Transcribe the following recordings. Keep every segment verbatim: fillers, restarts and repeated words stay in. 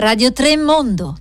Radio tre Mondo.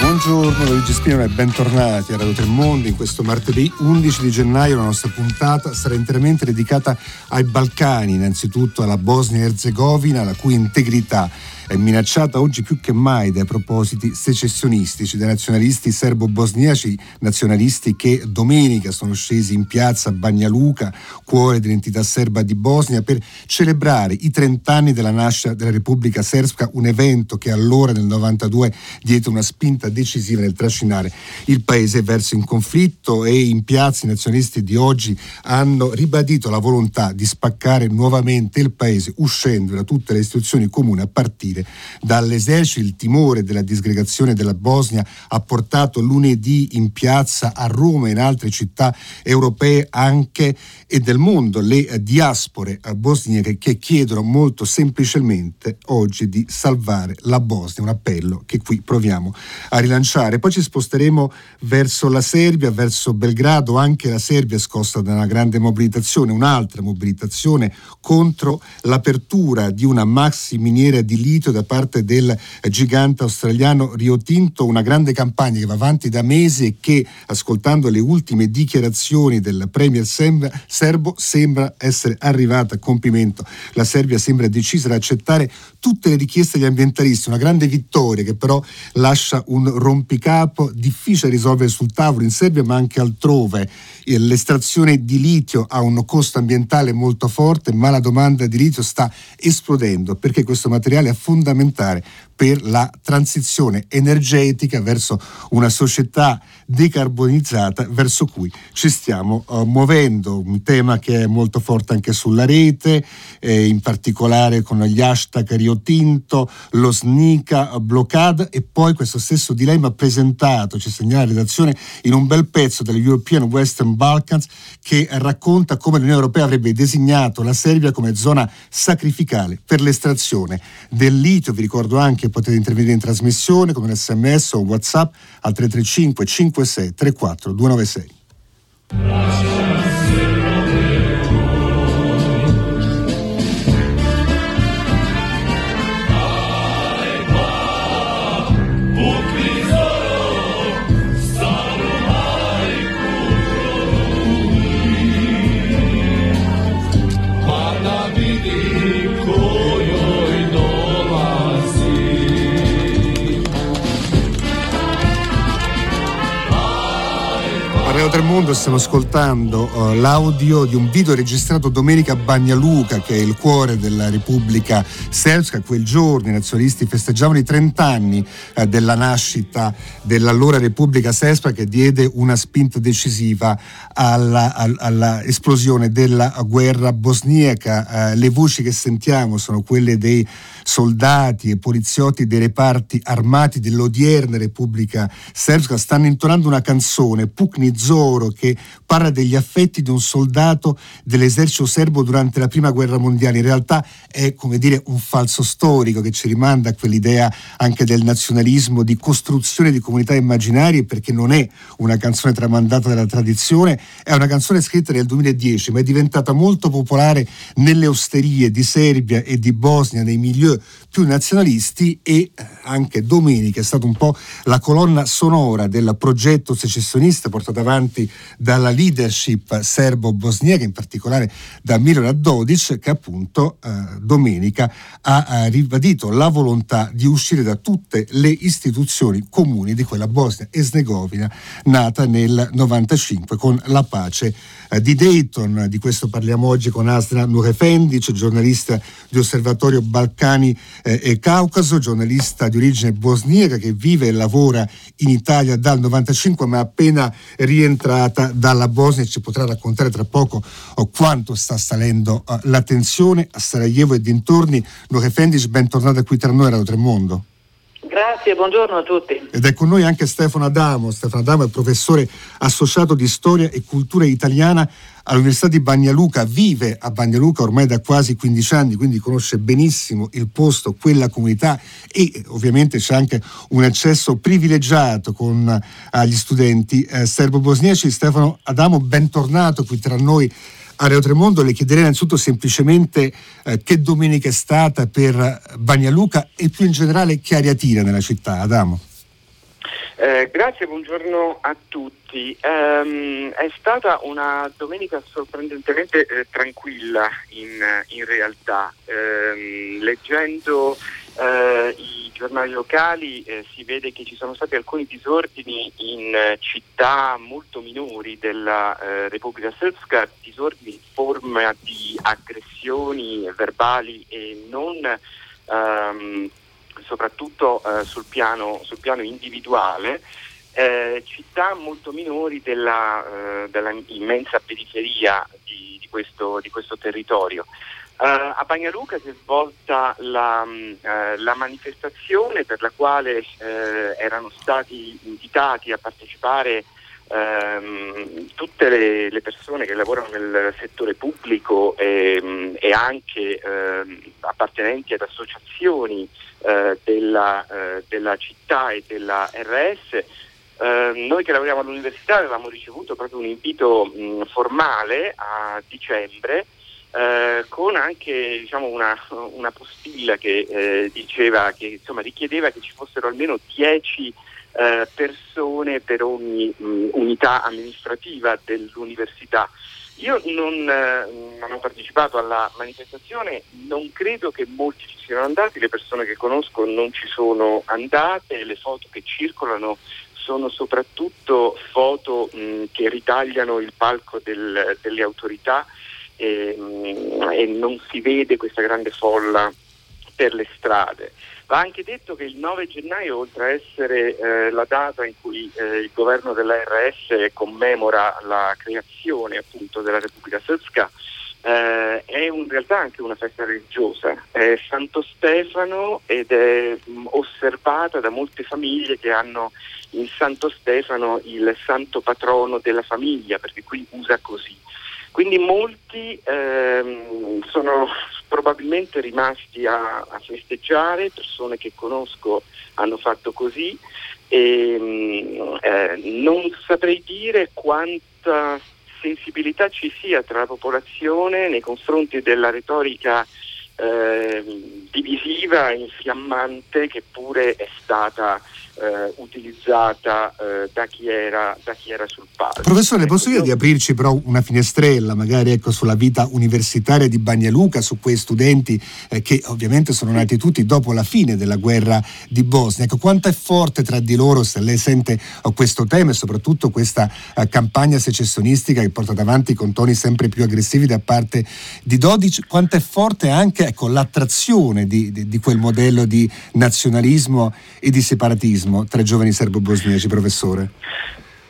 Buongiorno da Luigi Spina e bentornati a Radio tre Mondo. In questo martedì undici di gennaio la nostra puntata sarà interamente dedicata ai Balcani, innanzitutto alla Bosnia Erzegovina, la cui integrità è minacciata oggi più che mai dai propositi secessionistici, dai nazionalisti serbo-bosniaci, nazionalisti che domenica sono scesi in piazza Banja Luka, cuore dell'entità serba di Bosnia, per celebrare i trent'anni della nascita della Repubblica Srpska, un evento che allora nel novantadue diede una spinta decisiva nel trascinare il paese verso un conflitto, e in piazza i nazionalisti di oggi hanno ribadito la volontà di spaccare nuovamente il paese uscendo da tutte le istituzioni comuni a partire dall'esercito. Il timore della disgregazione della Bosnia ha portato lunedì in piazza a Roma e in altre città europee anche e del mondo le diaspore bosniache che chiedono molto semplicemente oggi di salvare la Bosnia, un appello che qui proviamo a rilanciare. Poi ci sposteremo verso la Serbia, verso Belgrado. Anche la Serbia è scossa da una grande mobilitazione, un'altra mobilitazione contro l'apertura di una maxi miniera di litio da parte del gigante australiano Rio Tinto, una grande campagna che va avanti da mesi e che, ascoltando le ultime dichiarazioni del premier serbo, sembra essere arrivata a compimento. La Serbia sembra decisa ad accettare tutte le richieste degli ambientalisti, una grande vittoria che però lascia un rompicapo difficile da risolvere sul tavolo in Serbia ma anche altrove. L'estrazione di litio ha un costo ambientale molto forte, ma la domanda di litio sta esplodendo perché questo materiale è fondamentale per la transizione energetica verso una società decarbonizzata verso cui ci stiamo uh, muovendo, un tema che è molto forte anche sulla rete, eh, in particolare con gli hashtag Rio Tinto, lo snica bloccada, e poi questo stesso dilemma presentato, ci segnala la redazione, in un bel pezzo dell'European Western Balkans che racconta come l'Unione Europea avrebbe designato la Serbia come zona sacrificale per l'estrazione del litio. Vi ricordo anche potete intervenire in trasmissione con un sms o un whatsapp al tre tre cinque cinque sei tre quattro due nove sei. Del mondo stiamo ascoltando uh, l'audio di un video registrato domenica a Banja Luka, che è il cuore della Repubblica Srpska. Quel giorno i nazionalisti festeggiavano i trent'anni uh, della nascita dell'allora Repubblica Srpska, che diede una spinta decisiva alla, all, alla esplosione della guerra bosniaca. Uh, le voci che sentiamo sono quelle dei soldati e poliziotti dei reparti armati dell'odierna Repubblica Srpska. Stanno intonando una canzone, Pukni Zoro, che parla degli affetti di un soldato dell'esercito serbo durante la prima guerra mondiale. In realtà è, come dire, un falso storico che ci rimanda a quell'idea anche del nazionalismo di costruzione di comunità immaginarie, perché non è una canzone tramandata dalla tradizione, è una canzone scritta nel duemiladieci ma è diventata molto popolare nelle osterie di Serbia e di Bosnia, nei milieu più nazionalisti, e anche domenica è stata un po' la colonna sonora del progetto secessionista portato avanti dalla leadership serbo-bosniaca, in particolare da Milorad Dodik, che appunto eh, domenica ha, ha ribadito la volontà di uscire da tutte le istituzioni comuni di quella Bosnia Erzegovina nata nel novantacinque con la pace eh, di Dayton. Di questo parliamo oggi con Azra Nuhefendić, giornalista di Osservatorio Balcani eh, e Caucaso, giornalista di origine bosniaca che vive e lavora in Italia dal novantacinque ma appena rientrato entrata dalla Bosnia. Ci potrà raccontare tra poco quanto sta salendo la tensione a Sarajevo e dintorni. Nuhefendić, bentornata qui tra noi a Radio tre Mondo. Grazie. Grazie, buongiorno a tutti. Ed è con noi anche Stefano Adamo. Stefano Adamo è professore associato di storia e cultura italiana all'Università di Banja Luka, vive a Banja Luka ormai da quasi quindici anni, quindi conosce benissimo il posto, quella comunità, e ovviamente c'è anche un accesso privilegiato con uh, gli studenti eh, serbo-bosniaci. Stefano Adamo, bentornato qui tra noi a Radio tre Mondo. Le chiederei innanzitutto semplicemente eh, che domenica è stata per Banja Luka e più in generale che aria tira nella città, Adamo. Eh, grazie, buongiorno a tutti. Um, è stata una domenica sorprendentemente eh, tranquilla in, in realtà. Um, leggendo eh, i giornali locali eh, si vede che ci sono stati alcuni disordini in eh, città molto minori della eh, Repubblica Srpska, disordini in forma di aggressioni verbali e non ehm, soprattutto eh, sul piano sul piano individuale, eh, città molto minori della, eh, della immensa periferia di, di questo di questo territorio. Eh, a Banja Luka si è svolta la, eh, la manifestazione per la quale eh, erano stati invitati a partecipare ehm, tutte le, le persone che lavorano nel settore pubblico e, e anche eh, appartenenti ad associazioni Della, eh, della città e della erre esse. Eh, noi che lavoriamo all'università avevamo ricevuto proprio un invito mh, formale a dicembre, eh, con anche diciamo una, una postilla che eh, diceva che insomma richiedeva che ci fossero almeno dieci eh, persone per ogni mh, unità amministrativa dell'università. Io non, eh, non ho partecipato alla manifestazione, non credo che molti ci siano andati, le persone che conosco non ci sono andate, le foto che circolano sono soprattutto foto mh, che ritagliano il palco del, delle autorità e, mh, e non si vede questa grande folla per le strade. Va anche detto che il nove gennaio, oltre a essere eh, la data in cui eh, il governo della erre esse commemora la creazione appunto della Repubblica Srpska, eh, è in realtà anche una festa religiosa. È Santo Stefano ed è mh, osservata da molte famiglie che hanno in Santo Stefano il santo patrono della famiglia, perché qui usa così. Quindi molti ehm, sono probabilmente rimasti a, a festeggiare, persone che conosco hanno fatto così, e eh, non saprei dire quanta sensibilità ci sia tra la popolazione nei confronti della retorica eh, divisiva, infiammante, che pure è stata Eh, utilizzata eh, da chi era da chi era sul palco. Professore, posso io di aprirci però una finestrella magari ecco sulla vita universitaria di Banja Luka, su quei studenti eh, che ovviamente sono nati tutti dopo la fine della guerra di Bosnia. Ecco, quanto è forte tra di loro, se lei sente oh, questo tema e soprattutto questa eh, campagna secessionistica che portata avanti con toni sempre più aggressivi da parte di Dodik, quanto è forte anche ecco l'attrazione di, di, di quel modello di nazionalismo e di separatismo tra i giovani serbo-bosniaci, professore?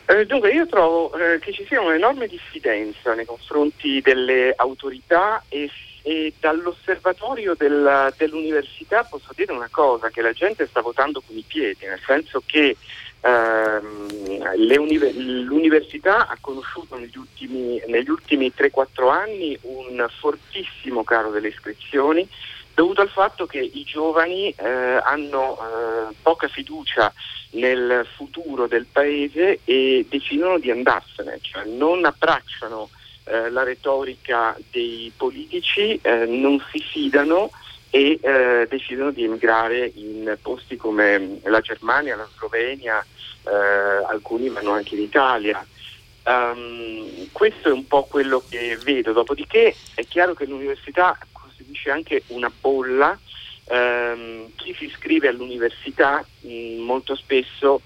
Eh, dunque io trovo eh, che ci sia un'enorme diffidenza nei confronti delle autorità e, e dall'osservatorio della, dell'università posso dire una cosa, che la gente sta votando con i piedi, nel senso che ehm, le univer- l'università ha conosciuto negli ultimi, negli ultimi tre quattro anni un fortissimo calo delle iscrizioni, dovuto al fatto che i giovani eh, hanno eh, poca fiducia nel futuro del paese e decidono di andarsene, cioè non abbracciano eh, la retorica dei politici, eh, non si fidano e eh, decidono di emigrare in posti come la Germania, la Slovenia, eh, alcuni vanno anche in Italia. Um, questo è un po' quello che vedo, dopodiché è chiaro che l'università dice anche una bolla, ehm, chi si iscrive all'università mh, molto spesso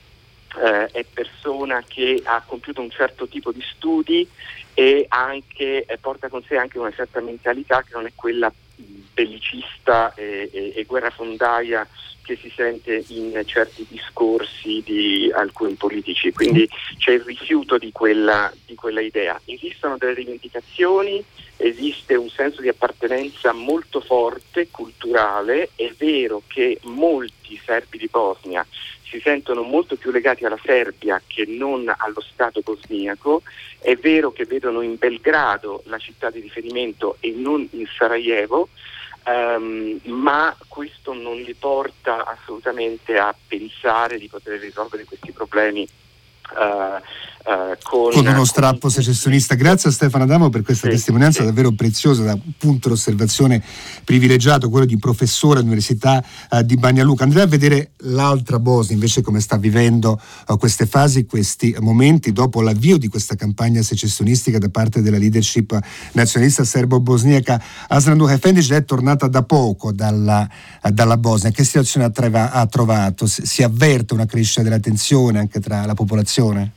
eh, è persona che ha compiuto un certo tipo di studi e anche eh, porta con sé anche una certa mentalità che non è quella bellicista e, e, e guerrafondaia che si sente in certi discorsi di alcuni politici, quindi c'è il rifiuto di quella, di quella idea. Esistono delle rivendicazioni, esiste un senso di appartenenza molto forte, culturale. È vero che molti serbi di Bosnia si sentono molto più legati alla Serbia che non allo Stato bosniaco, è vero che vedono in Belgrado la città di riferimento e non in Sarajevo, Um, ma questo non li porta assolutamente a pensare di poter risolvere questi problemi uh, uh, con, con uno strappo con... secessionista. Grazie a Stefano Adamo per questa sì, testimonianza sì. davvero preziosa, da un punto d'osservazione privilegiato, quello di professore all'Università uh, di Banja Luka. Andrei a vedere l'altra Bosnia invece, come sta vivendo uh, queste fasi, questi momenti dopo l'avvio di questa campagna secessionistica da parte della leadership nazionalista serbo-bosniaca. Azra Nuhefendić è tornata da poco dalla, uh, dalla Bosnia. Che situazione ha, tra- ha trovato? Si, si avverte una crescita della tensione anche tra la popolazione?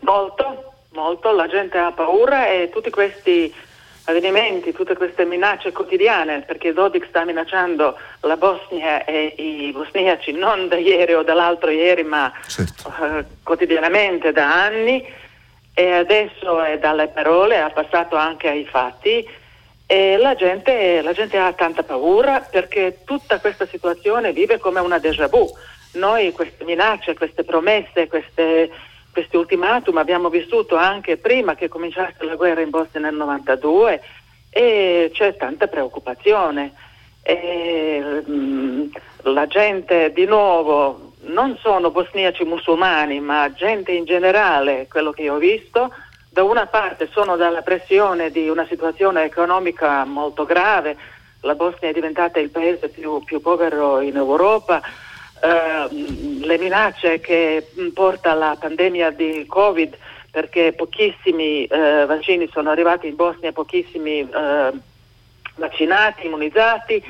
Molto, molto. La gente ha paura e tutti questi avvenimenti, tutte queste minacce quotidiane, perché Dodik sta minacciando la Bosnia e i bosniaci non da ieri o dall'altro ieri, ma certo. uh, quotidianamente da anni, e adesso è dalle parole, ha passato anche ai fatti, e la gente, la gente ha tanta paura, perché tutta questa situazione vive come una déjà vu. Noi queste minacce, queste promesse, queste questi ultimatum abbiamo vissuto anche prima che cominciasse la guerra in Bosnia nel novantadue, e c'è tanta preoccupazione. E, mh, la gente di nuovo, non sono bosniaci musulmani, ma gente in generale, quello che io ho visto, da una parte sono dalla pressione di una situazione economica molto grave, la Bosnia è diventata il paese più, più povero in Europa. Uh, le minacce che porta la pandemia di Covid, perché pochissimi uh, vaccini sono arrivati in Bosnia, pochissimi uh, vaccinati, immunizzati,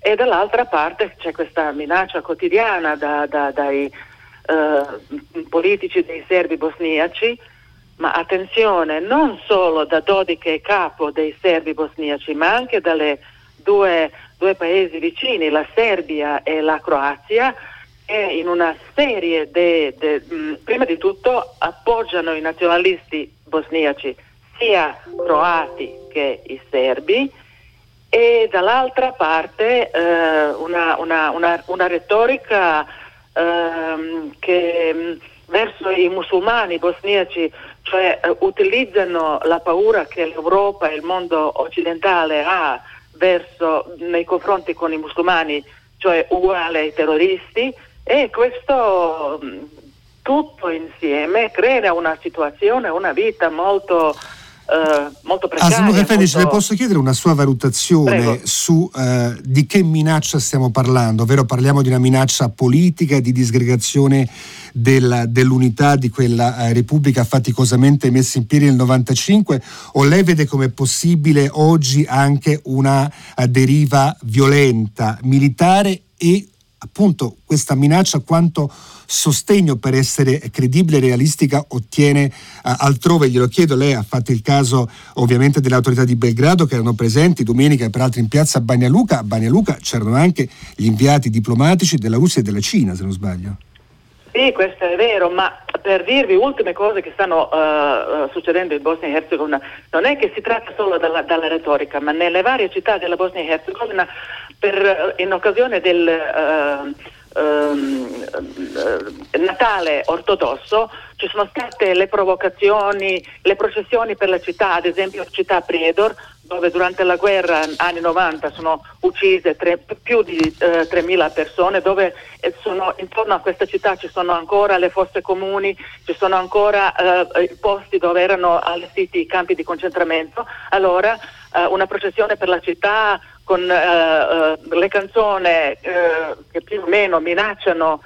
e dall'altra parte c'è questa minaccia quotidiana da, da, dai uh, politici dei serbi bosniaci, ma attenzione, non solo da Dodik, che è capo dei serbi bosniaci, ma anche dalle due, due paesi vicini, la Serbia e la Croazia, e in una serie de, de, mh, prima di tutto appoggiano i nazionalisti bosniaci, sia croati che i serbi, e dall'altra parte eh, una, una, una, una retorica eh, che mh, verso i musulmani bosniaci, cioè eh, utilizzano la paura che l'Europa e il mondo occidentale ha verso nei confronti con i musulmani, cioè uguale ai terroristi. E questo tutto insieme crea una situazione, una vita molto eh, molto precaria. Asra Nuhefendić, molto... le posso chiedere una sua valutazione? Prego. Su eh, di che minaccia stiamo parlando, ovvero parliamo di una minaccia politica, di disgregazione della, dell'unità di quella eh, Repubblica faticosamente messa in piedi nel novantacinque, o lei vede come possibile oggi anche una eh, deriva violenta, militare, e appunto questa minaccia quanto sostegno, per essere credibile e realistica, ottiene uh, altrove? Glielo chiedo, lei ha fatto il caso ovviamente delle autorità di Belgrado che erano presenti domenica peraltro in piazza Banja Luka. A Banja Luka c'erano anche gli inviati diplomatici della Russia e della Cina, se non sbaglio. Sì, questo è vero, ma per dirvi ultime cose che stanno uh, succedendo in Bosnia e Herzegovina, non è che si tratta solo dalla, dalla retorica, ma nelle varie città della Bosnia e Herzegovina, per, in occasione del uh, um, uh, Natale ortodosso, ci sono state le provocazioni, le processioni per la città, ad esempio la città Priedor, dove durante la guerra anni novanta sono uccise tre, più di eh, tremila persone, dove sono, intorno a questa città ci sono ancora le fosse comuni, ci sono ancora eh, posti dove erano allestiti i campi di concentramento. Allora eh, una processione per la città con eh, le canzoni eh, che più o meno minacciano,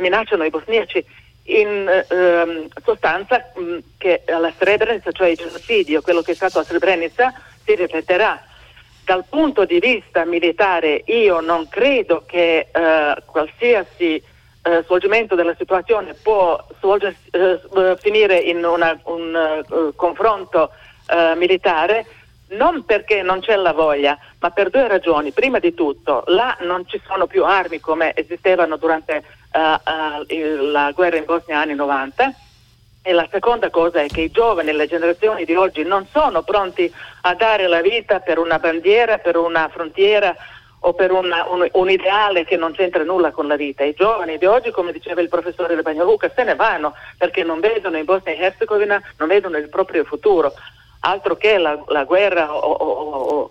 minacciano i bosniaci, in eh, sostanza mh, che alla Srebrenica, cioè il genocidio, quello che è stato a Srebrenica, si ripeterà. Dal punto di vista militare io non credo che eh, qualsiasi eh, svolgimento della situazione può svolgersi, eh, finire in una, un uh, confronto eh, militare, non perché non c'è la voglia, ma per due ragioni. Prima di tutto, là non ci sono più armi come esistevano durante uh, uh, la guerra in Bosnia anni novanta, e la seconda cosa è che i giovani, le generazioni di oggi non sono pronti a dare la vita per una bandiera, per una frontiera o per una, un, un ideale che non c'entra nulla con la vita. I giovani di oggi, come diceva il professore Banja Luka, se ne vanno perché non vedono in Bosnia e Herzegovina, non vedono il proprio futuro. Altro che la, la guerra o, o, o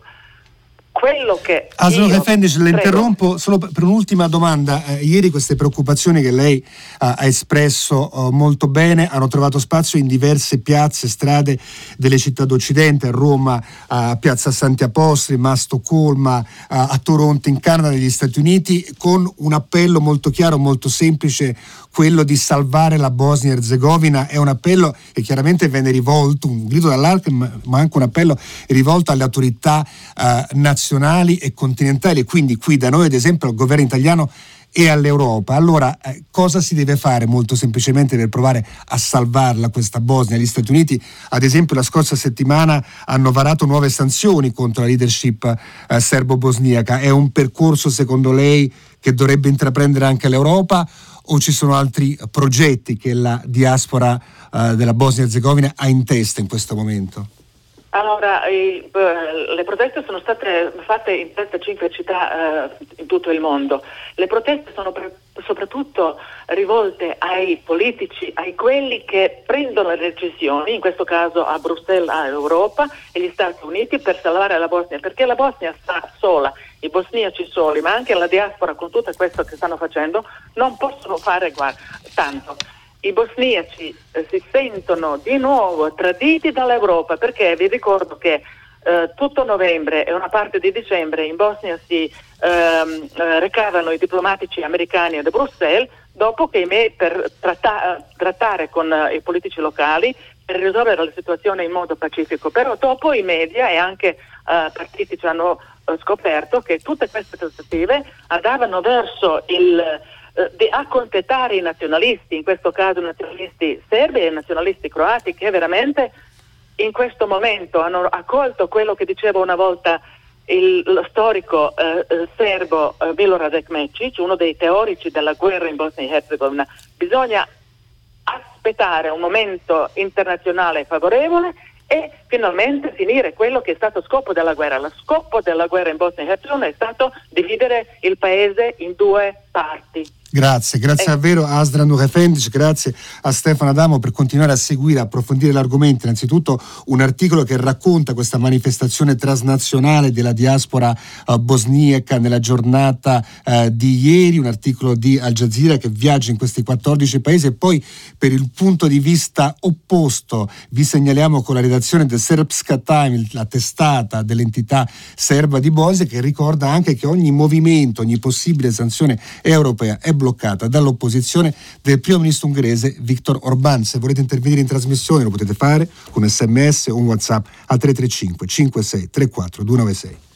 quello che... Azra Nuhefendić, le interrompo solo per un'ultima domanda. Eh, ieri queste preoccupazioni che lei eh, ha espresso eh, molto bene hanno trovato spazio in diverse piazze, strade delle città d'Occidente, a Roma, a Piazza Santi Apostoli, ma a Stoccolma, a, a Toronto, in Canada, negli Stati Uniti, con un appello molto chiaro, molto semplice, quello di salvare la Bosnia Erzegovina. È un appello che chiaramente venne rivolto, un grido dall'alto, ma anche un appello rivolto alle autorità eh, nazionali e continentali, quindi qui da noi ad esempio al governo italiano e all'Europa. Allora eh, cosa si deve fare molto semplicemente per provare a salvarla questa Bosnia? Gli Stati Uniti ad esempio la scorsa settimana hanno varato nuove sanzioni contro la leadership eh, serbo-bosniaca. È un percorso secondo lei che dovrebbe intraprendere anche l'Europa, o ci sono altri progetti che la diaspora eh, della Bosnia Erzegovina ha in testa in questo momento? Allora, i, beh, le proteste sono state fatte in trentacinque città eh, in tutto il mondo. Le proteste sono pre- soprattutto rivolte ai politici, ai quelli che prendono le decisioni, in questo caso a Bruxelles, a Europa e gli Stati Uniti, per salvare la Bosnia, perché la Bosnia sta sola. I bosniaci soli, ma anche la diaspora con tutto questo che stanno facendo, non possono fare guarda, tanto. I bosniaci eh, si sentono di nuovo traditi dall'Europa, perché vi ricordo che eh, tutto novembre e una parte di dicembre in Bosnia si ehm, eh, recavano i diplomatici americani a Bruxelles, dopo che per tratta- trattare con eh, i politici locali per risolvere la situazione in modo pacifico. Però dopo i media e anche eh, partiti ci hanno scoperto che tutte queste trattative andavano verso il eh, di accontentare i nazionalisti, in questo caso nazionalisti serbi e nazionalisti croati, che veramente in questo momento hanno accolto quello che diceva una volta il, lo storico eh, eh, serbo eh, Vilorad Ekmečić, uno dei teorici della guerra in Bosnia e Herzegovina. Bisogna aspettare un momento internazionale favorevole e finalmente finire quello che è stato scopo della guerra. Lo scopo della guerra in Bosnia e Herzegovina è stato dividere il paese in due parti. Grazie, grazie eh. davvero Azra Nuhefendić, grazie a Stefano Adamo per continuare a seguire, a approfondire l'argomento. Innanzitutto un articolo che racconta questa manifestazione transnazionale della diaspora eh, bosniaca nella giornata eh, di ieri, un articolo di Al Jazeera che viaggia in questi quattordici paesi. E poi per il punto di vista opposto vi segnaliamo con la redazione del Serbska Times, la testata dell'entità serba di Bosnia, che ricorda anche che ogni movimento, ogni possibile sanzione europea è bloccata dall'opposizione del primo ministro ungherese Viktor Orban. Se volete intervenire in trasmissione lo potete fare con sms o un WhatsApp al tre tre cinque cinque sei tre quattro due nove sei.